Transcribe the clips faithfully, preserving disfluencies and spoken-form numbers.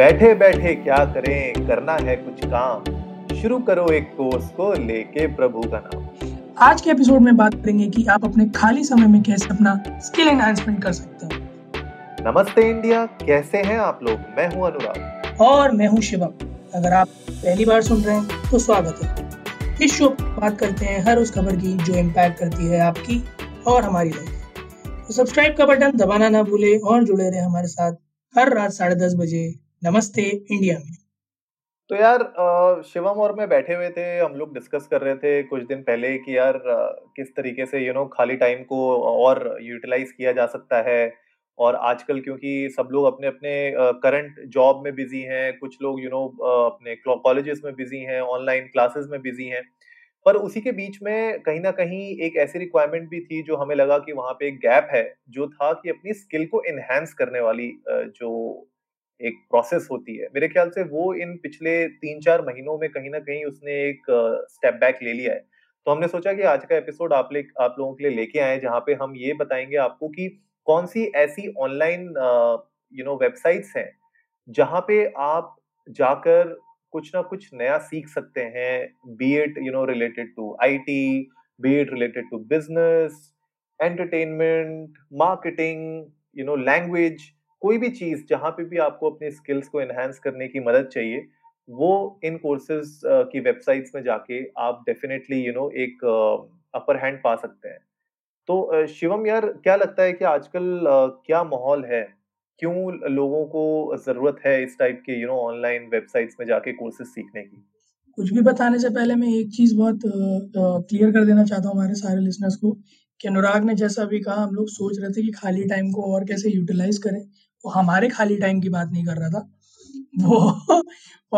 बैठे बैठे क्या करें, करना है कुछ काम, शुरू करो एक कोर्स को लेके प्रभु का नाम। आज के एपिसोड में बात करेंगे कि आप अपने खाली समय में कैसे अपना स्किल एनहांसमेंट कर सकते हैं। नमस्ते इंडिया, कैसे हैं आप लोग? मैं हूं अनुराग और मैं हूं शिवम। अगर आप पहली बार सुन रहे हैं तो स्वागत है। इस शो पर बात करते हैं हर उस खबर की जो इम्पैक्ट करती है आपकी और हमारी लाइफ। तो सब्सक्राइब का बटन दबाना ना भूलें और जुड़े रहे हमारे साथ हर रात साढ़े दस बजे नमस्ते इंडिया में। तो यार शिवम और मैं बैठे हुए थे, हम लोग डिस्कस कर रहे थे कुछ दिन पहले कि यार किस तरीके से यू नो खाली टाइम को और यूटिलाइज किया जा सकता है। और आजकल क्योंकि सब लोग अपने अपने करंट जॉब में बिजी हैं, कुछ लोग यू नो अपने कॉलेजेस में बिजी हैं, ऑनलाइन क्लासेस में बिजी हैं, पर उसी के बीच में कहीं ना कहीं एक ऐसी रिक्वायरमेंट भी थी जो हमें लगा कि वहाँ पे एक गैप है, जो था कि अपनी स्किल को इन्हेंस करने वाली जो एक प्रोसेस होती है। मेरे ख्याल से वो इन पिछले तीन चार महीनों में कहीं ना कहीं उसने एक स्टेप बैक ले लिया है। तो हमने सोचा कि आज का एपिसोड आप ले आप लोगों के लिए लेके आए, जहाँ पे हम ये बताएंगे आपको कि कौन सी ऐसी ऑनलाइन यू नो वेबसाइट्स हैं जहाँ पे आप जाकर कुछ ना कुछ नया सीख सकते हैं, be it you know related to IT, be it related to business, entertainment, marketing, you know language, कोई भी चीज जहाँ पे भी आपको अपने स्किल्स को एनहांस करने की मदद चाहिए, वो इन कोर्सेज की वेबसाइट्स में जाके आप डेफिनेटली यू नो एक अपर हैंड पा सकते हैं। तो शिवम यार, क्या लगता है कि आजकल क्या माहौल है, क्यों लोगों को जरूरत है इस टाइप के यू नो ऑनलाइन वेबसाइट्स में जाके कोर्सेज सीखने की? कुछ भी बताने से पहले मैं एक चीज बहुत क्लियर कर देना चाहता हूँ हमारे सारे लिसनर्स को कि अनुराग ने जैसा भी कहा, हम लोग सोच रहे थे कि खाली टाइम को और कैसे यूटिलाइज करें। वो हमारे खाली टाइम की बात नहीं कर रहा था, वो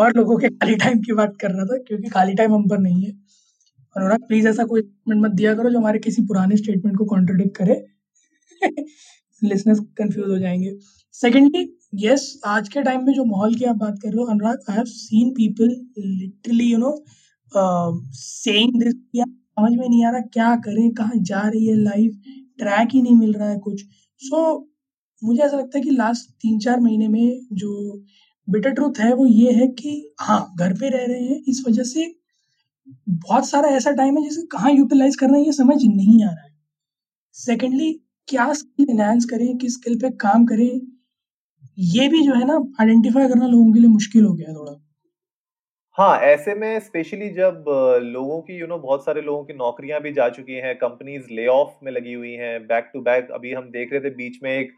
और लोगों के खाली टाइम की बात कर रहा था, क्योंकि खाली टाइम हम पर नहीं है। अनुराग प्लीज ऐसा कोई स्टेटमेंट मत दिया करो जो हमारे किसी पुराने स्टेटमेंट को कॉन्ट्रडिक्ट करे। लिसनर्स कंफ्यूज हो जाएंगे। सेकेंडली, यस, आज के टाइम में जो माहौल की आप बात कर रहे हो Anurag, I have seen people literally you know saying this, समझ में नहीं आ रहा क्या करें, कहाँ जा रही है लाइफ, ट्रैक ही नहीं मिल रहा है कुछ। सो so, मुझे ऐसा लगता है कि लास्ट तीन चार महीने में जो बिटर ट्रूथ है वो ये है कि हाँ, घर पे रह रहे हैं, इस वजह से बहुत सारा ऐसा टाइम है जिसे कहाँ यूटिलाइज करना है ये समझ नहीं आ रहा है। सेकेंडली, क्या स्किल एनहांस करें, किस स्किल पे काम करें, ये भी जो है ना आइडेंटिफाई करना लोगों के लिए मुश्किल हो गया है थोड़ा। हाँ, ऐसे में स्पेशली जब लोगों की यू नो बहुत सारे लोगों की नौकरियां भी जा चुकी हैं, कंपनीज ले ऑफ में लगी हुई हैं बैक टू बैक। अभी हम देख रहे थे बीच में एक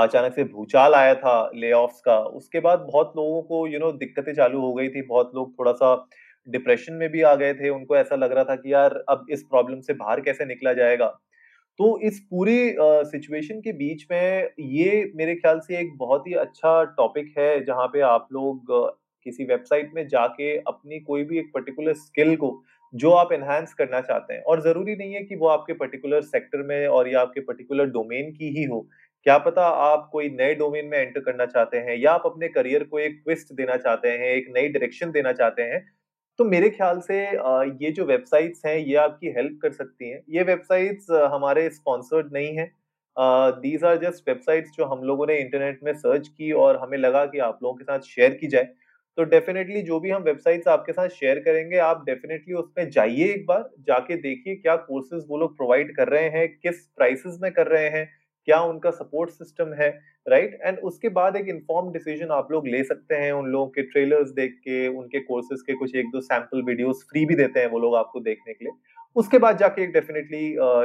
अचानक से भूचाल आया था ले ऑफ्स का, उसके बाद बहुत लोगों को यू नो दिक्कतें चालू हो गई थी, बहुत लोग थोड़ा सा डिप्रेशन में भी आ गए थे, उनको ऐसा लग रहा था कि यार अब इस प्रॉब्लम से बाहर कैसे निकला जाएगा। तो इस पूरी सिचुएशन के बीच में ये मेरे ख्याल से एक बहुत ही अच्छा टॉपिक है, जहाँ पे आप लोग किसी वेबसाइट में जाके अपनी कोई भी एक पर्टिकुलर स्किल को जो आप एनहांस करना चाहते हैं, और जरूरी नहीं है कि वो आपके पर्टिकुलर सेक्टर में और या आपके पर्टिकुलर डोमेन की ही हो, क्या पता आप कोई नए डोमेन में एंटर करना चाहते हैं या आप अपने करियर को एक ट्विस्ट देना चाहते हैं, एक नई डायरेक्शन देना चाहते हैं, तो मेरे ख्याल से ये जो वेबसाइट्स हैं ये आपकी हेल्प कर सकती हैं। ये वेबसाइट्स हमारे स्पॉन्सर्ड नहीं है, दीज आर जस्ट वेबसाइट्स जो हम लोगों ने इंटरनेट में सर्च की और हमें लगा कि आप लोगों के साथ शेयर की जाए। तो डेफिनेटली जो भी हम वेबसाइट्स आपके साथ शेयर करेंगे, आप डेफिनेटली उसमें जाइए, एक बार जाके देखिए क्या कोर्सेज वो लोग प्रोवाइड कर रहे हैं, किस प्राइसेस में कर रहे हैं, क्या उनका सपोर्ट सिस्टम है, राइट? एंड उसके बाद एक इन्फॉर्म्ड डिसीजन आप लोग ले सकते हैं। उन लोगों के ट्रेलर्स देख के, उनके कोर्सेज के कुछ एक दो सैम्पल वीडियोस फ्री भी देते हैं वो लोग आपको देखने के लिए, उसके बाद जाके एक डेफिनेटली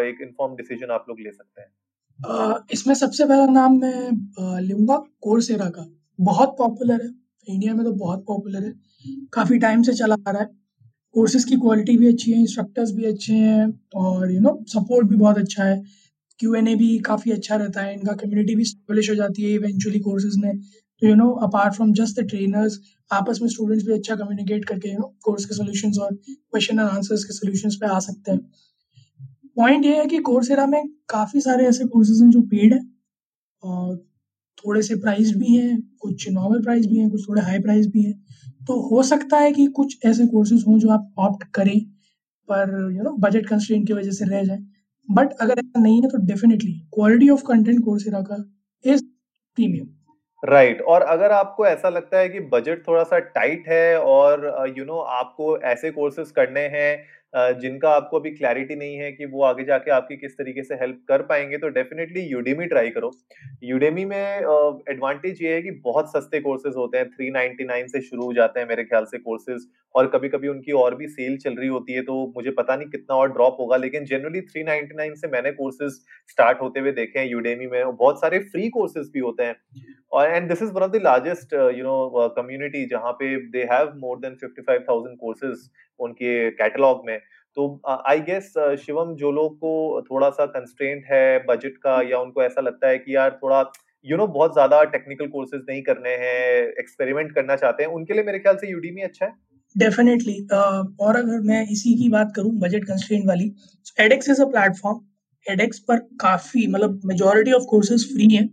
एक इन्फॉर्म्ड डिसीजन आप लोग ले सकते हैं। इसमें सबसे पहला नाम मैं लूंगा कोर्सेरा का। बहुत पॉपुलर है इंडिया में, तो बहुत पॉपुलर है, काफ़ी टाइम से चला आ रहा है। कोर्सेज की क्वालिटी भी अच्छी है, इंस्ट्रक्टर्स भी अच्छे हैं, और यू नो सपोर्ट भी बहुत अच्छा है, क्यू एन ए भी काफ़ी अच्छा रहता है, इनका कम्युनिटी भी स्टेब्लिश हो जाती है इवेंचुअली कोर्सेज में। तो you know apart from just the trainers, आपस में स्टूडेंट्स भी अच्छा कम्युनिकेट करके यू नो कोर्स के सोल्यूशंस और क्वेश्चन एंड आंसर्स के सोल्यूशंस पे आ सकते हैं। पॉइंट ये है कि कोर्सेरा में काफ़ी सारे ऐसे कोर्सेज हैं जो पेड हैं और थोड़े से प्राइस भी हैं, कुछ नॉर्मल प्राइस भी हैं, कुछ थोड़े हाई प्राइस भी हैं। तो हो सकता है कि कुछ ऐसे कोर्सेज हों जो आप ऑप्ट करें, पर यू नो बजट कंस्ट्रेंट की वजह से रह जाए। बट अगर ऐसा नहीं है तो definitely quality of content Coursera का इज प्रीमियम। Right right. और अगर आपको ऐसा लगता है कि बजट थोड़ा सा टाइट है और you uh, no you know, आपको ऐसे कोर्सेज करने हैं uh, जिनका आपको अभी क्लैरिटी नहीं है कि वो आगे जाके आपकी किस तरीके से हेल्प कर पाएंगे, तो डेफिनेटली यूडेमी ट्राई करो। यूडेमी में एडवांटेज uh, ये है कि बहुत सस्ते कोर्सेज होते हैं, थ्री नाइन्टी नाइन से शुरू हो जाते हैं मेरे ख्याल से कोर्सेज, और कभी कभी उनकी और भी सेल चल रही होती है तो मुझे पता नहीं कितना और ड्रॉप होगा, लेकिन जनरली थ्री नाइन्टी नाइन से मैंने कोर्सेज स्टार्ट होते हुए देखे हैं यूडेमी में। बहुत सारे फ्री कोर्सेज भी होते हैं और and this is one of the largest uh, you know uh, community जहाँ पे they have more than fifty-five thousand courses उनके कैटलॉग में। तो आई गेस शिवम, जो लोग को थोड़ा सा कंस्ट्रेंट है बजट का या उनको ऐसा लगता है कि यार थोड़ा यू नो बहुत ज्यादा टेक्निकल कोर्सेज नहीं करने हैं, एक्सपेरिमेंट करना चाहते हैं, उनके लिए मेरे ख्याल से यूडीमी अच्छा है डेफिनेटली। uh, और अगर मैं इसी की बात करूँ बजट कंस्ट्रेंट वाली, edX is a platform, edX पर काफी मतलब मेजोरिटी ऑफ कोर्सेज फ्री है।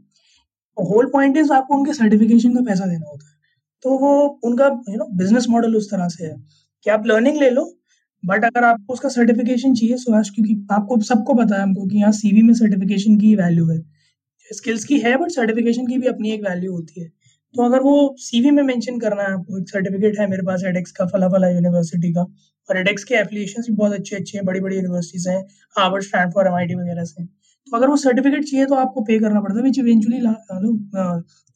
होल पॉइंट इज आपको उनके सर्टिफिकेशन का पैसा देना होता है, तो वो उनका यू नो बिजनेस मॉडल उस तरह से है कि आप लर्निंग ले लो बट अगर आपको उसका सर्टिफिकेशन चाहिए सो आज, क्योंकि आपको सबको पता है हमको कि यहाँ सीवी में सर्टिफिकेशन की वैल्यू है, स्किल्स की है बट सर्टिफिकेशन की भी अपनी एक वैल्यू होती है। तो अगर वो सीवी में मेंशन करना है आपको, एक सर्टिफिकेट है मेरे पास edX का फला फला यूनिवर्सिटी का, और edX के एफिलिएशंस भी बहुत अच्छे अच्छे हैं, बड़ी बड़ी यूनिवर्सिटीज हैं हार्वर्ड, स्टैनफोर्ड, एमआईटी वगैरह से, तो अगर वो सर्टिफिकेट चाहिए तो आपको पे करना पड़ता है which eventually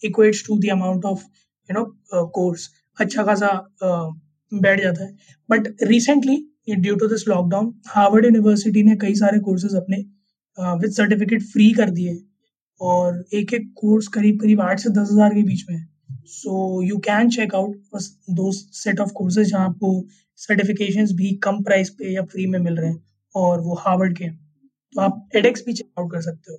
equates to the amount of you know course, अच्छा खासा बैठ जाता है। But recently due to this lockdown Harvard University ने कई सारे कोर्सेज अपने विद सर्टिफिकेट फ्री कर दिए और एक एक कोर्स करीब करीब आठ से दस हज़ार के बीच में। So you can check out बस दो सेट ऑफ कोर्सेज जहाँ आपको सर्टिफिकेशंस भी कम प्राइस पे या फ्री में मिल रहे हैं और वो हार्वर्ड के, तो आप edX भी चेक आउट कर सकते हो।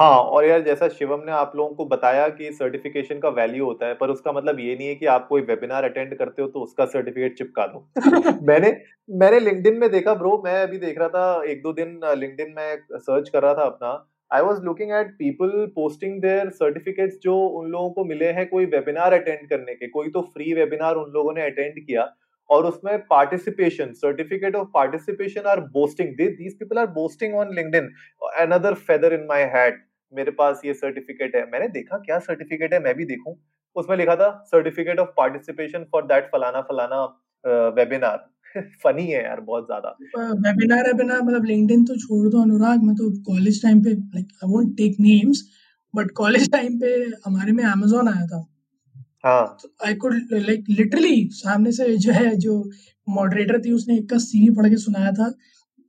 हाँ, और यार जैसा शिवम ने आप लोगों को बताया कि सर्टिफिकेशन का वैल्यू होता है, पर उसका मतलब ये नहीं है कि आप कोई वेबिनार अटेंड करते हो तो उसका सर्टिफिकेट चिपका दो। मैंने मैंने लिंक्डइन में देखा ब्रो, मैं अभी देख रहा था, एक दो दिन लिंक्डइन में सर्च कर रहा था अपना, I was looking at people posting their certificates जो उन लोगों को मिले हैं कोई वेबिनार अटेंड करने के। कोई तो फ्री वेबिनार उन लोगों ने अटेंड किया और उसमें participation, certificate of participation are boasting, these people are boasting on LinkedIn, another feather in my hat, मेरे पास ये सर्टिफिकेट है। मैंने देखा क्या सर्टिफिकेट है, मैं भी देखूं, उसमें लिखा था certificate of participation for that फलाना फलाना वेबिनार। फनी है यार बहुत ज्यादा। वेबिनार वेबिनार मतलब लिंक्डइन तो छोड़ दो अनुराग, मैं तो कॉलेज टाइम पे like I won't take names but college time पे हमारे में Amazon आया था। हाँ, आई कुड लाइक लिटरली सामने से जो है जो मॉडरेटर थी उसने एक का सीवी पढ़ के सुनाया था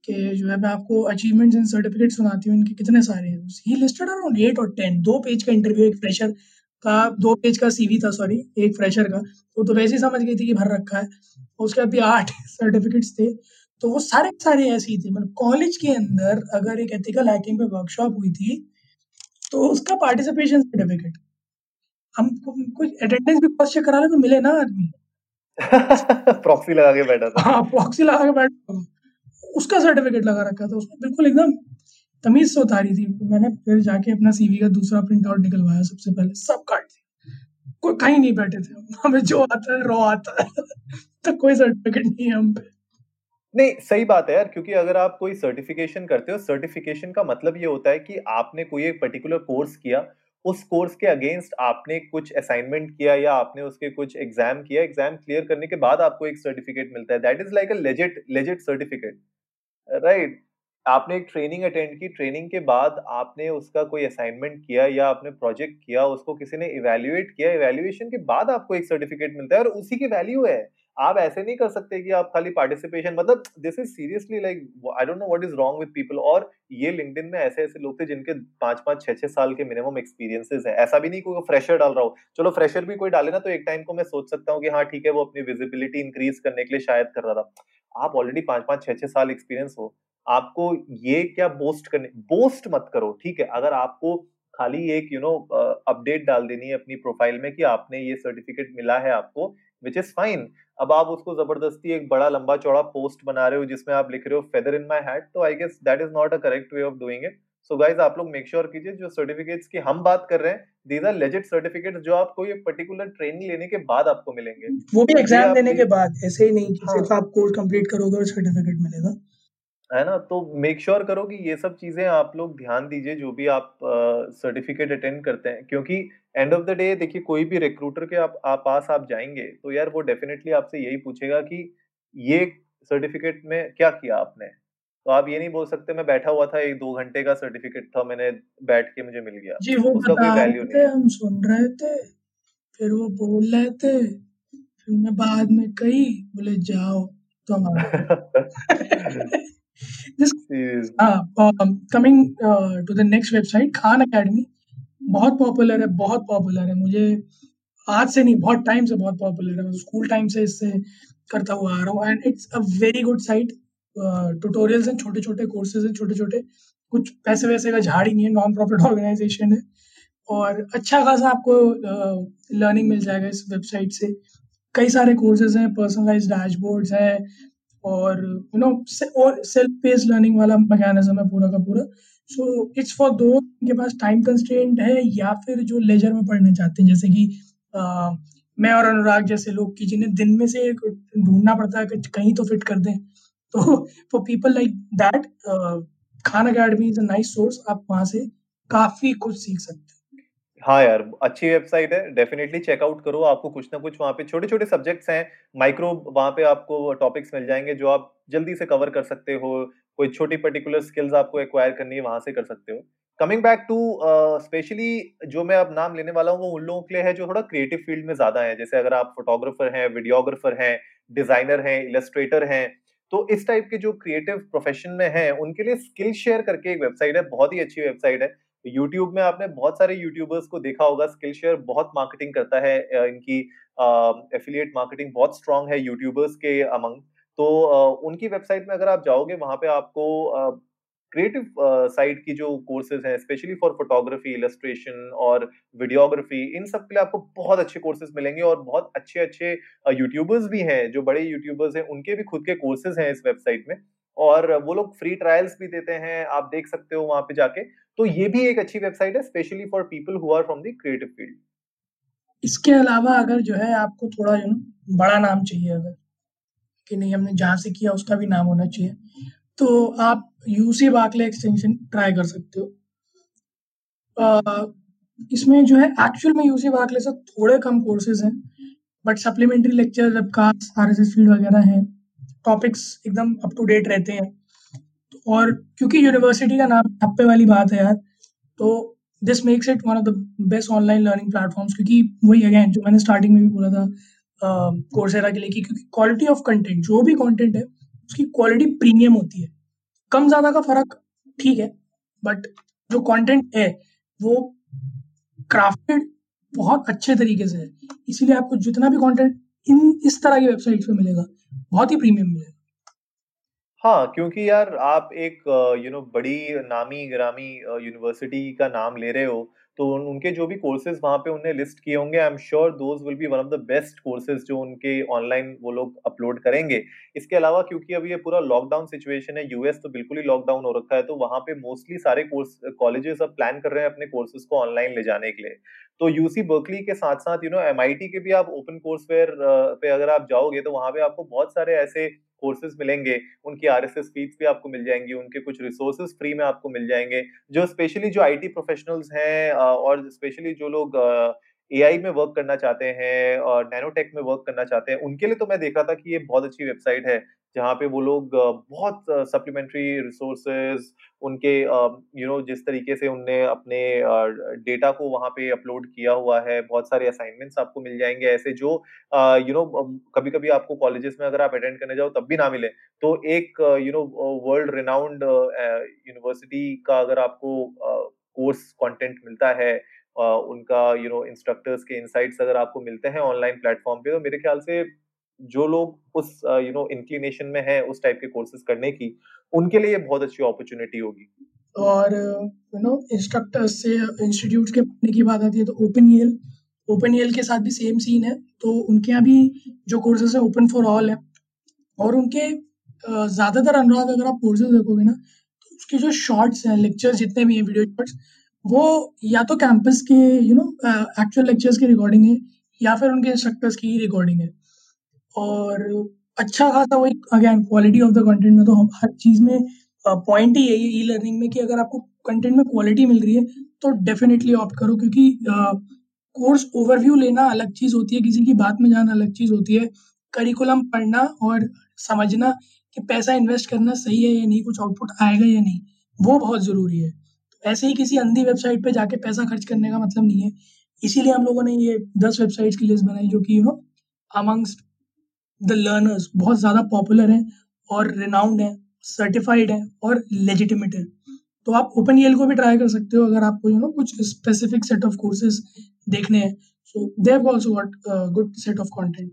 कि जो है मैं आपको अचीवमेंट्स एंड सर्टिफिकेट सुनाती हूँ इनके कितने सारे हैं। ही लिस्टेड अराउंड एट और टेन, दो पेज का इंटरव्यू, एक फ्रेशर का दो पेज का सीवी था, सॉरी एक फ्रेशर का, वो तो वैसे ही समझ गई थी कि भर रखा है। उसके बाद भी आठ सर्टिफिकेट्स थे, तो वो सारे सारे ऐसे ही थे। मतलब कॉलेज के अंदर अगर एक एथिकल हैकिंग पे वर्कशॉप हुई थी तो उसका पार्टिसिपेशन सर्टिफिकेट, हम कुछ अटेंडेंस भी क्रॉस चेक करा ले तो मिले ना आदमी। प्रॉक्सी लगा के बैठा था। हाँ, प्रॉक्सी लगा के बैठा था, उसका सर्टिफिकेट लगा रखा था, उसने बिल्कुल एकदम तमीज से उतारी थी। मैंने फिर जाके अपना सीवी का दूसरा प्रिंट आउट निकलवाया, सबसे पहले सब काट दिया, कोई कहीं नहीं बैठे थे, हमें जो आता है रो आता है। तो कोई सर्टिफिकेट नहीं है हम पे। नहीं, सही बात है यार, क्योंकि अगर आप कोई सर्टिफिकेशन करते हो, सर्टिफिकेशन का मतलब ये होता है कि आपने कोई एक पर्टिकुलर कोर्स किया, उस कोर्स के अगेंस्ट आपने कुछ असाइनमेंट किया या आपने उसके कुछ एग्जाम किया, एग्जाम क्लियर करने के बाद आपको एक सर्टिफिकेट मिलता है, that is like a legit legit certificate, right. आपने एक ट्रेनिंग अटेंड की, ट्रेनिंग के बाद आपने उसका कोई असाइनमेंट किया या आपने प्रोजेक्ट किया, उसको किसी ने इवेल्युएट किया, इवेल्युएशन के बाद आपको एक सर्टिफिकेट मिलता है और उसी की वैल्यू है। आप ऐसे नहीं कर सकते कि आप खाली पार्टिसिपेशन, मतलब this is seriously like I don't know what is wrong with people. और ये लिंक्डइन में ऐसे ऐसे लोग थे जिनके पांच पांच छह छह साल के मिनिमम एक्सपीरियंसेस है। ऐसा भी नहीं कोई फ्रेशर डाल रहा हो, चलो फ्रेशर भी कोई डाले ना तो एक टाइम को मैं सोच सकता हूँ कि हाँ ठीक है, वो अपनी विजिबिलिटी इंक्रीज करने के लिए शायद कर रहा था। आप ऑलरेडी पांच पांच छह छह साल एक्सपीरियंस हो, आपको ये क्या बोस्ट करने, बोस्ट मत करो, ठीक है। अगर आपको खाली एक यू नो अपडेट डाल देनी है अपनी प्रोफाइल में कि आपने ये सर्टिफिकेट मिला है आपको, which is fine। अब आप उसको जबरदस्ती एक बड़ा लंबा चौड़ा पोस्ट बना रहे हो जिसमें आप लिख रहे हो feather in my hat, तो I guess that is not a correct way of doing it। So guys, आप लोग make sure कीजिए जो सर्टिफिकेट्स की हम बात कर रहे हैं, these are legit certificates जो आपको ये पर्टिकुलर ट्रेनिंग लेने के बाद आपको मिलेंगे, वो भी एग्जाम देने के बाद, ऐसे ही नहीं कि सिर्फ आप कोर्स कंप्लीट करोगे और सर्टिफिकेट मिलेगा। है ना, तो मेक श्योर sure करो कि ये सब चीजें आप लोग ध्यान दीजिए जो भी आप सर्टिफिकेट uh, अटेंड करते हैं, क्योंकि एंड ऑफ द डे देखिए कोई भी रिक्रूटर के आप, आप पास आप जाएंगे तो यार वो डेफिनेटली आपसे यही पूछेगा कि ये सर्टिफिकेट में क्या किया आपने। तो आप ये नहीं बोल सकते मैं बैठा हुआ था, एक दो घंटे का सर्टिफिकेट था, मैंने बैठ के मुझे मिल गया जी, वो उसका कोई वैल्यू नहीं। हम सुन रहे थे, फिर वो बोल रहे थे, फिर मैं बाद में कही बोले जाओ तो This, uh, um, coming uh, to the next website, Khan Academy, बहुत पॉपुलर है, बहुत पॉपुलर है, मुझे आज से नहीं बहुत टाइम से बहुत पॉपुलर है, मैं स्कूल टाइम से इससे करता हुआ आ रहा हूँ। And it's a very good site, tutorials हैं, छोटे छोटे कोर्सेज हैं, छोटे छोटे, कुछ पैसे वैसे का झाड़ ही नहीं है, नॉन प्रॉफिट ऑर्गेनाइजेशन है और अच्छा खासा आपको लर्निंग uh, मिल जाएगा इस वेबसाइट से। कई सारे कोर्सेज हैं, पर्सनलाइज डैशबोर्ड्स हैं और यू नो और सेल्फ पेस लर्निंग वाला मैकेनिज्म है पूरा का पूरा। सो इट्स फॉर दो के पास टाइम कंस्ट्रेंट है या फिर जो लेजर में पढ़ना चाहते हैं, जैसे कि आ, मैं और अनुराग जैसे लोग की जिन्हें दिन में से ढूंढना पड़ता है कि कहीं तो फिट कर दें, तो for people like that Khan Academy is a nice source, आप वहाँ से काफ़ी कुछ सीख सकते हैं। हाँ यार, अच्छी वेबसाइट है, डेफिनेटली चेकआउट करो, आपको कुछ ना कुछ वहाँ पे छोटे छोटे सब्जेक्ट्स हैं, माइक्रो वहाँ पे आपको टॉपिक्स मिल जाएंगे जो आप जल्दी से कवर कर सकते हो, कोई छोटी पर्टिकुलर स्किल्स आपको एक्वायर करनी है वहाँ से कर सकते हो। कमिंग बैक टू स्पेशली जो मैं अब नाम लेने वाला हूँ वो उन लोगों के लिए है जो थोड़ा क्रिएटिव फील्ड में ज़्यादा है, जैसे अगर आप फोटोग्राफर हैं, वीडियोग्राफर हैं, डिज़ाइनर हैं, इलस्ट्रेटर हैं, तो इस टाइप के जो क्रिएटिव प्रोफेशन में हैं उनके लिए स्किल शेयर करके एक वेबसाइट है, बहुत ही अच्छी वेबसाइट है। यूट्यूब में आपने बहुत सारे यूट्यूबर्स को देखा होगा, स्किलशेयर बहुत मार्केटिंग करता है, इनकी एफिलिएट मार्केटिंग बहुत स्ट्रांग है यूट्यूबर्स के अमंग, तो उनकी वेबसाइट में अगर आप जाओगे वहाँ पे आपको क्रिएटिव साइड की जो कोर्सेज हैं स्पेशली फॉर फोटोग्राफी, इलस्ट्रेशन और वीडियोग्राफी, इन सब के लिए आपको बहुत अच्छे कोर्सेज मिलेंगे और बहुत अच्छे अच्छे यूट्यूबर्स भी हैं, जो बड़े यूट्यूबर्स हैं उनके भी खुद के कोर्सेज हैं इस वेबसाइट में और वो लोग फ्री ट्रायल्स भी देते हैं, आप देख सकते हो वहाँ पे जाके। तो ये भी एक अच्छी वेबसाइट है specially for people who are from the creative field. इसके अलावा अगर जो है आपको थोड़ा यू नो बड़ा नाम चाहिए, अगर कि नहीं हमने जहाँ से किया उसका भी नाम होना चाहिए, तो आप यूसी बर्कले एक्सटेंशन ट्राई कर सकते हो। आ, इसमें जो है एक्चुअल में यूसी बर्कले से थोड़े कम कोर्सेज हैं, but supplementary lecture webcast RSS feed वगैरह हैं, टॉपिक्स एकदम अप टू डेट रहते हैं। और क्योंकि यूनिवर्सिटी का नाम ठप्पे वाली बात है यार, तो this makes it one of the best online learning platforms, क्योंकि वही अगेन जो मैंने स्टार्टिंग में भी बोला था कोर्सेरा के लिए कि क्योंकि क्वालिटी ऑफ कंटेंट, जो भी कंटेंट है उसकी क्वालिटी प्रीमियम होती है, कम ज़्यादा का फर्क ठीक है बट जो कंटेंट है वो क्राफ्टेड बहुत अच्छे तरीके से है, इसीलिए आपको जितना भी कंटेंट इन इस तरह की वेबसाइट पे मिलेगा बहुत ही प्रीमियम मिलेगा। हाँ, क्योंकि यार आप एक यू नो बड़ी नामी ग्रामी यूनिवर्सिटी का नाम ले रहे हो तो उनके जो भी कोर्सेज वहाँ पे उन्हें लिस्ट किए होंगे, I am sure those will be one of the best courses जो उनके ऑनलाइन वो लोग अपलोड करेंगे। इसके अलावा क्योंकि अभी ये पूरा लॉकडाउन सिचुएशन है, यूएस तो बिल्कुल ही लॉकडाउन हो रखा है, तो वहाँ पे मोस्टली सारे कोर्स कॉलेजेस अब प्लान कर रहे हैं अपने कोर्सेज को ऑनलाइन ले जाने के लिए। तो यूसी बर्कली के साथ साथ यू नो एमआईटी के भी आप ओपन कोर्सवेयर पे अगर आप जाओगे तो वहाँ पे आपको बहुत सारे ऐसे कोर्सेज मिलेंगे, उनकी आरएसएस फीड्स भी आपको मिल जाएंगी, उनके कुछ रिसोर्सेज फ्री में आपको मिल जाएंगे, जो स्पेशली जो आईटी प्रोफेशनल्स हैं और स्पेशली जो लोग एआई में वर्क करना चाहते हैं और नैनोटेक में वर्क करना चाहते हैं उनके लिए तो मैं देख रहा था कि ये बहुत अच्छी वेबसाइट है जहाँ पे वो लोग बहुत सप्लीमेंट्री रिसोर्सेज, उनके यू नो जिस तरीके से उनने अपने डेटा को वहाँ पे अपलोड किया हुआ है, बहुत सारे असाइनमेंट्स आपको मिल जाएंगे ऐसे जो यू नो कभी कभी आपको कॉलेजेस में अगर आप अटेंड करने जाओ तब भी ना मिले। तो एक you know world renowned university का अगर आपको कोर्स कंटेंट मिलता है, उनका यू नो इंस्ट्रक्टर्स के इनसाइट्स अगर आपको मिलते हैं ऑनलाइन प्लेटफॉर्म पे, तो मेरे ख्याल से जो लोग उस यू नो इंक्लिनेशन में हैं उस टाइप के कोर्सेज करने की, उनके लिए बहुत अच्छी अपॉर्चुनिटी होगी। और यू नो इंस्ट्रक्टर्स से इंस्टीट्यूट के पढ़ने की बात आती है तो ओपन ईएल ओपन ईएल के साथ भी सेम सीन है, तो उनके यहाँ भी जो कोर्सेज है ओपन फॉर ऑल है और उनके ज़्यादातर अनुराग अगर आप कोर्सेज देखोगे ना तो उसके जो शॉर्ट्स हैं, लेक्चर्स जितने भी हैं वीडियो शॉर्ट्स, वो या तो कैंपस के यू नो एक्चुअल लेक्चर्स की रिकॉर्डिंग है या फिर उनके इंस्ट्रक्टर्स की ही रिकॉर्डिंग है और अच्छा खासा वही again quality of the content में। तो हम हर चीज़ में पॉइंट ही यही ई लर्निंग में कि अगर आपको कंटेंट में क्वालिटी मिल रही है तो डेफिनेटली ऑप्ट करो, क्योंकि कोर्स ओवरव्यू लेना अलग चीज़ होती है, किसी की बात में जाना अलग चीज़ होती है, करिकुलम पढ़ना और समझना कि पैसा इन्वेस्ट करना सही है या नहीं, कुछ आउटपुट आएगा या नहीं, वो बहुत ज़रूरी है। ऐसे ही किसी अंधी वेबसाइट पे जाके पैसा खर्च करने का मतलब नहीं है। इसीलिए हम लोगों ने ये दस वेबसाइट्स की लिस्ट बनाई जो कि you know amongst the learners बहुत ज़्यादा पॉपुलर हैं और रिनाउंड हैं, सर्टिफाइड हैं और लेजिटिमेट हैं। तो आप ओपन ईएल को भी ट्राई कर सकते हो अगर आपको यू नो कुछ स्पेसिफिक सेट ऑफ कोर्सेज देखने हैं। So they have also got good set of content.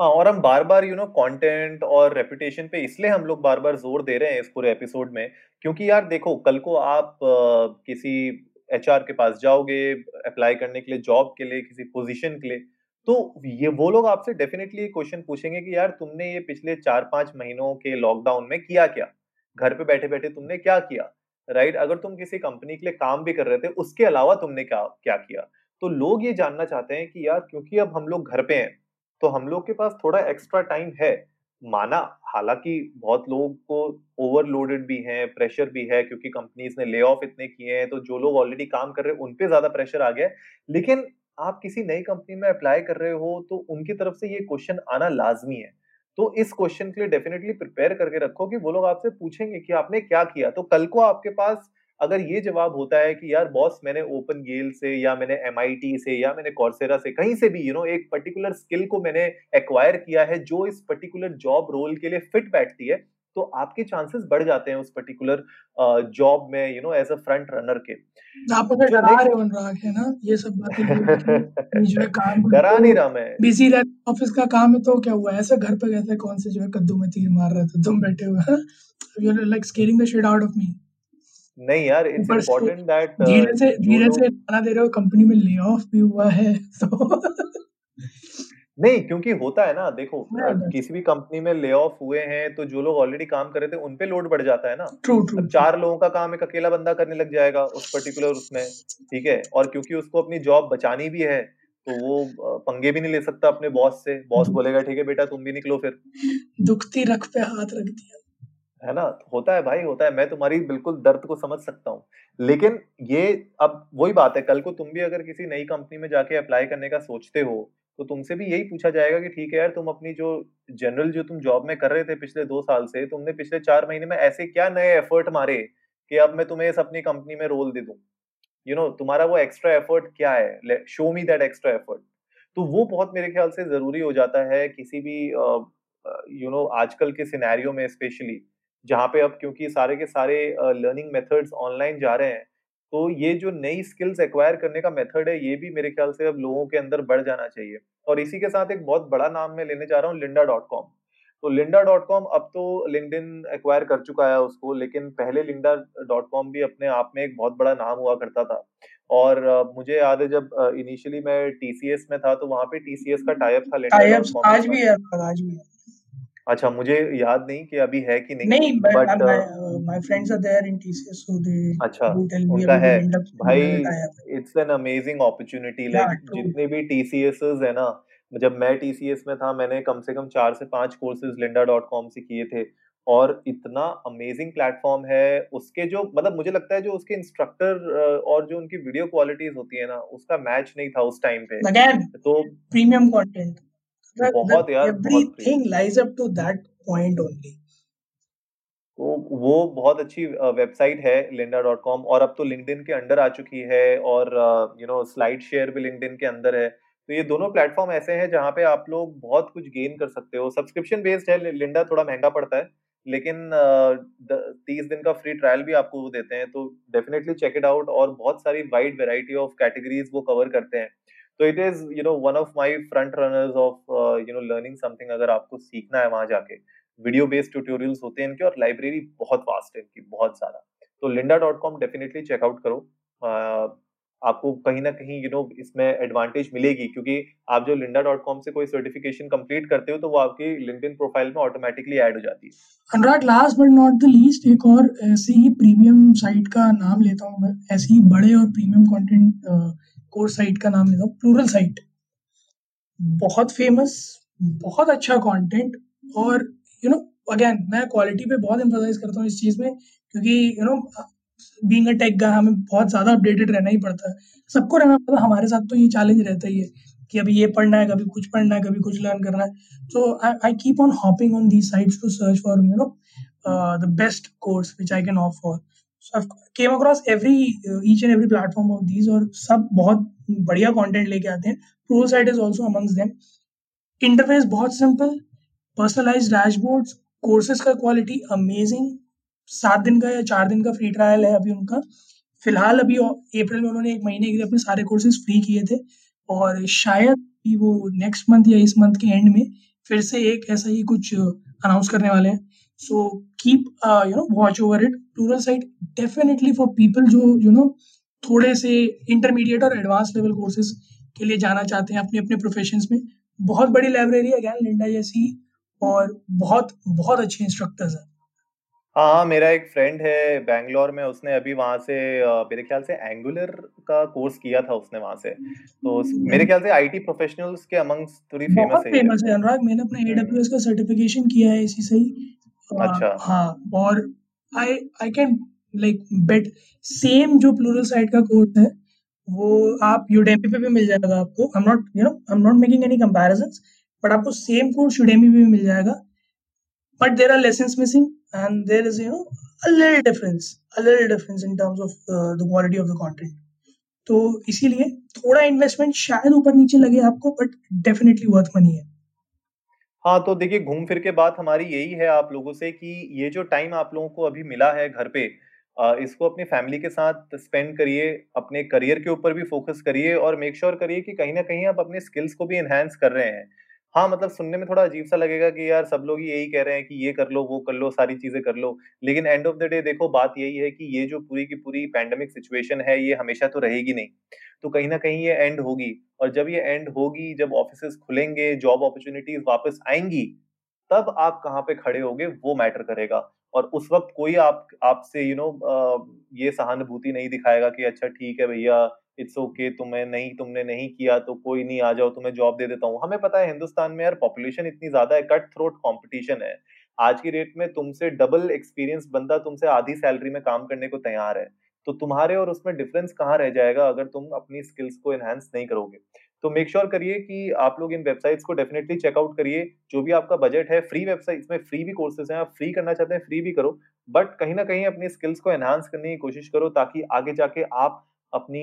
हाँ, और हम बार बार यू नो कंटेंट और रेपुटेशन पे इसलिए हम लोग बार बार जोर दे रहे हैं इस पूरे एपिसोड में, क्योंकि यार देखो कल को आप आ, किसी एचआर के पास जाओगे अप्लाई करने के लिए, जॉब के लिए, किसी पोजीशन के लिए, तो ये वो लोग आपसे डेफिनेटली ये क्वेश्चन पूछेंगे कि यार तुमने ये पिछले चार पाँच महीनों के लॉकडाउन में किया क्या, घर पे बैठे बैठे तुमने क्या किया, राइट। अगर तुम किसी कंपनी के लिए काम भी कर रहे थे उसके अलावा तुमने क्या क्या किया। तो लोग ये जानना चाहते हैं कि यार क्योंकि अब हम लोग घर पे हैं तो हम लोग के पास थोड़ा एक्स्ट्रा टाइम है, माना हालांकि बहुत लोग को ओवरलोडेड भी है, प्रेशर भी है, क्योंकि कंपनीज ने ले ऑफ इतने किए हैं तो जो लोग ऑलरेडी काम कर रहे हैं उन पे ज्यादा प्रेशर आ गया है। लेकिन आप किसी नई कंपनी में अप्लाई कर रहे हो तो उनकी तरफ से ये क्वेश्चन आना लाजमी है। तो इस क्वेश्चन के लिए डेफिनेटली प्रिपेयर करके रखो कि वो लोग आपसे पूछेंगे कि आपने क्या किया। तो कल को आपके पास अगर ये जवाब होता है कि यार बॉस मैंने ओपन गेल से या मैंने एमआईटी से या मैंने कॉर्सेरा से कहीं से भी यू नो एक पर्टिकुलर स्किल को मैंने एक्वायर किया है जो इस पर्टिकुलर जॉब रोल के लिए फिट बैठती है, तो आपके चांसेस बढ़ जाते हैं उस पर्टिकुलर जॉब में you know as a front runner के। आप है ना ये सब बातें जो है काम करा नहीं रहा, मैं बिजी रहता, ऑफिस का काम है तो क्या हुआ, ऐसे घर पे गए थे कौन से जो है कद्दू में तीर मार रहा था, तुम बैठे हुए you are like scaling the shit out of me. नहीं यार, इट्स इम्पोर्टेंट दैट धीरे से धीरे से खाना दे रहे हो, कंपनी में ले ऑफ भी हुआ है तो नहीं, क्योंकि होता है ना देखो किसी भी कंपनी में ले ऑफ हुए हैं तो जो लोग ऑलरेडी काम कर रहे थे उन पे लोड बढ़ जाता है ना। ट्रू ट्रू चार लोगों का काम एक अकेला बंदा करने लग जाएगा उस पर्टिकुलर उसमें, ठीक है, और क्योंकि उसको अपनी जॉब बचानी भी है तो वो पंगे भी नहीं ले सकता अपने बॉस से। बॉस बोलेगा ठीक है बेटा तुम भी निकलो, फिर दुखती रख पे हाथ रख दिया, है ना। होता है भाई, होता है, मैं तुम्हारी बिल्कुल दर्द को समझ सकता हूँ। लेकिन ये अब वही बात है, कल को तुम भी अगर किसी नई कंपनी में जाके अप्लाई करने का सोचते हो तो तुमसे भी यही पूछा जाएगा कि ठीक है यार तुम अपनी जो जनरल जो तुम जॉब में कर रहे थे पिछले दो साल से, तुमने पिछले चार महीने में ऐसे क्या नए एफर्ट मारे कि अब मैं तुम्हें इस अपनी कंपनी में रोल दे दूं, यू नो तुम्हारा वो एक्स्ट्रा एफर्ट क्या है, show me that extra effort. तो वो बहुत मेरे ख्याल से जरूरी हो जाता है किसी भी यू नो आजकल के सिनेरियो में, स्पेशली जहाँ पे अब क्योंकि सारे के सारे लर्निंग मेथड्स ऑनलाइन जा रहे हैं, तो ये जो नई स्किल्स एक्वायर करने का मेथड है ये भी मेरे ख्याल से अब लोगों के अंदर बढ़ जाना चाहिए। और इसी के साथ एक बहुत बड़ा नाम मैं लेने जा रहा हूँ, लिंडा डॉट कॉम। तो लिंडा डॉट कॉम अब तो लिंक्डइन एक्वायर कर चुका है उसको, लेकिन पहले लिंडा डॉट कॉम भी अपने आप में एक बहुत बड़ा नाम हुआ करता था। और मुझे याद है जब इनिशियली मैं टीसीएस में था तो वहाँ पे टीसीएस का टाई अप था लिंडा डॉट कॉम। आज भी है, आज भी है। अच्छा, मुझे याद नहीं कि अभी है कि नहीं, नहीं but my friends are there in TCS so they अच्छा उनका है भाई। It's an amazing opportunity, like जितने भी टीसीएसस है ना, जब मैं टीसीएस में था मैंने कम से कम चार से पांच कोर्सेज लिंडा डॉट कॉम से किए थे। और इतना अमेजिंग प्लेटफॉर्म है, उसके जो मतलब मुझे लगता है जो उसके इंस्ट्रक्टर और जो उनकी वीडियो क्वालिटीज होती है ना उसका मैच नहीं था उस टाइम पे। तो प्रीमियम कंटेंट बहुत यार, everything lies up to that point only। तो वो बहुत अच्छी वेबसाइट है लिंडा डॉट कॉम, और अब तो लिंक्डइन के अंडर आ चुकी है और यू नो स्लाइड शेयर भी लिंक्डइन के अंदर है। तो ये दोनों प्लेटफॉर्म ऐसे हैं जहाँ पे आप लोग बहुत कुछ गेन कर सकते हो। सब्सक्रिप्शन बेस्ड है लिंडा, थोड़ा महंगा पड़ता है लेकिन तीस दिन का फ्री ट्रायल भी आपको वो देते हैं, तो डेफिनेटली चेक इट आउट। और बहुत सारी वाइड वेराइटी ऑफ कैटेगरीज वो कवर करते हैं। तो it is you know one of my front runners of you know learning something. अगर आपको सीखना है वहां जाके, वीडियो बेस्ड ट्यूटोरियल्स होते हैं इनके और लाइब्रेरी बहुत वास्ट है इनकी, बहुत सारा। तो Lynda dot com definitely check out करो। uh, आपको कहीं ना कहीं यू you नो know, इसमें एडवांटेज मिलेगी क्योंकि आप जो लिंडा डॉट कॉम से कोई सर्टिफिकेशन कंप्लीट करते हो तो वो आपकी लिंक्डइन प्रोफाइल में ऑटोमेटिकली ऐड हो जाती है। Anurag, last but not the least, एक और ऐसी ही प्रीमियम साइट का नाम लेता हूँ मैं, ऐसे ही बड़े और प्रीमियम कंटेंट कोर्स साइट का नाम लेता हूँ, प्लूरलसाइट। बहुत फेमस, बहुत अच्छा कंटेंट और यू नो अगेन मैं क्वालिटी पे बहुत एम्फसाइज करता हूँ इस चीज़ में, क्योंकि you know being a tech guy हमें बहुत ज़्यादा अपडेटेड रहना ही पड़ता है, सबको रहना पड़ता है। हमारे साथ तो ये चैलेंज रहता ही है कि अभी ये पढ़ना है, कभी कुछ पढ़ना है, कभी कुछ लर्न करना है। So I keep on hopping on these sites to search for you know the best course which I can offer. So I came across every each and every platform of these, और सब बहुत बढ़िया content लेके आते हैं। Pluralsight is also amongst them. Interface बहुत simple, personalised dashboards, courses का quality amazing. सात दिन का या चार दिन का फ्री ट्रायल है अभी उनका फिलहाल। अभी अप्रैल में उन्होंने एक महीने के लिए अपने सारे कोर्सेज फ्री किए थे, और शायद वो नेक्स्ट मंथ या इस मंथ के एंड में फिर से एक ऐसा ही कुछ अनाउंस करने वाले हैं। So keep you know watch over it. Pluralsight definitely for people जो यू नो थोड़े से इंटरमीडिएट और एडवांस लेवल कोर्सेज के लिए जाना चाहते हैं अपने अपने प्रोफेशंस में। बहुत बड़ी लाइब्रेरी है अगेन लिंडा जैसी, और बहुत बहुत अच्छे इंस्ट्रक्टर्स हैं। हाँ हाँ मेरा एक फ्रेंड है बैंगलोर में, उसने अभी वहाँ से मेरे ख्याल से एंगुलर का कोर्स किया था उसने वहाँ से, तो मेरे ख्याल से आईटी प्रोफेशनल्स के अमंग्स थोड़ी फेमस है। फेमस है अनुराग, मैंने अपना ए डब्ल्यू एस का सर्टिफिकेशन किया है इसी से ही। अच्छा हाँ, और I I can like bet same जो प्लुरलसाइट का कोर्स है वो आप यूडेमी पे भी मिल जाएगा आपको। I am not you know I am not making any comparisons, but आपको सेम कोर्स यूडेमी पे भी मिल जाएगा। But there are lessons missing and there is you know a little difference a little difference in terms of uh, the quality of the content. तो इसीलिए थोड़ा investment शायद ऊपर नीचे लगे आपको, बट डेफिनेटली वर्थ मनी है। हाँ तो देखिए घूम फिर के बात हमारी यही है आप लोगों से कि ये जो टाइम आप लोगों को अभी मिला है घर पे, इसको अपनी फैमिली के साथ स्पेंड करिए, अपने करियर के ऊपर भी फोकस करिए, और मेक श्योर करिए कि कहीं ना कहीं आप अपने स्किल्स को भी एनहेंस कर रहे हैं। हाँ मतलब सुनने में थोड़ा अजीब सा लगेगा कि यार सब लोग यही कह रहे हैं कि ये कर लो वो कर लो सारी चीजें कर लो, लेकिन एंड ऑफ द डे देखो बात यही है कि ये जो पूरी की पूरी पैंडेमिक सिचुएशन है ये हमेशा तो रहेगी नहीं, तो कहीं ना कहीं ये एंड होगी, और जब ये एंड होगी, जब ऑफिसेस खुलेंगे, जॉब अपॉर्चुनिटीज वापस आएंगी, तब आप कहाँ पे खड़े होगे वो मैटर करेगा। और उस वक्त कोई आप आपसे यू नो ये सहानुभूति नहीं दिखाएगा कि अच्छा ठीक है भैया इट्स ओके, तुम्हें नहीं तुमने नहीं किया तो कोई नहीं, आ जाओ तुम्हें जॉब दे देता हूँ। हमें पता है हिंदुस्तान में यार पॉपुलेशन इतनी ज्यादा है, कट थ्रोट कॉम्पिटिशन है आज की डेट में। तुमसे डबल एक्सपीरियंस बंदा तुमसे आधी सैलरी में काम करने को तैयार है, तो तुम्हारे और उसमें डिफरेंस कहाँ रह जाएगा अगर तुम अपनी स्किल्स को एनहांस नहीं करोगे। तो मेक श्योर करिए कि आप लोग इन वेबसाइट्स को डेफिनेटली चेकआउट करिए, जो भी आपका बजट है। फ्री वेबसाइट्स में फ्री भी कोर्सेज हैं, आप फ्री करना चाहते हैं फ्री भी करो, बट कहीं ना कहीं अपनी स्किल्स को एनहांस करने की कोशिश करो, ताकि आगे जाके आप अपनी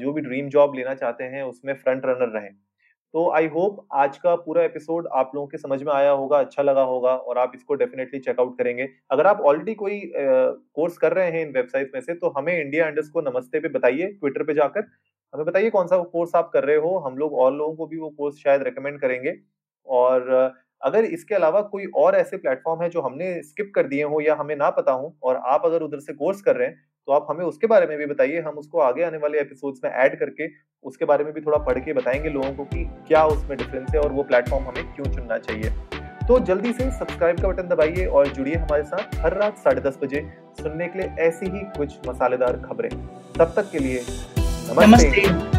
जो भी ड्रीम जॉब लेना चाहते हैं उसमें फ्रंट रनर रहें। तो आई होप आज का पूरा एपिसोड आप लोगों के समझ में आया होगा, अच्छा लगा होगा, और आप इसको डेफिनेटली चेकआउट करेंगे। अगर आप ऑलरेडी कोई कोर्स कर रहे हैं इन वेबसाइट में से, तो हमें इंडिया अंडरस्कोर नमस्ते पे बताइए, ट्विटर पे जाकर हमें बताइए कौन सा कोर्स आप कर रहे हो। हम लोग और लोगों को भी वो कोर्स शायद रिकमेंड करेंगे। और अगर इसके अलावा कोई और ऐसे प्लेटफॉर्म है जो हमने स्किप कर दिए हो या हमें ना पता हो, और आप अगर उधर से कोर्स कर रहे हैं, तो आप हमें उसके बारे में भी बताइए। हम उसको आगे आने वाले एपिसोड्स में ऐड करके उसके बारे में भी थोड़ा पढ़ के बताएंगे लोगों को कि क्या उसमें डिफरेंस है और वो प्लेटफॉर्म हमें क्यों चुनना चाहिए। तो जल्दी से सब्सक्राइब का बटन दबाइए और जुड़िए हमारे साथ हर रात साढ़े दस बजे सुनने के लिए ऐसी ही कुछ मसालेदार खबरें। तब तक के लिए नमस्ते।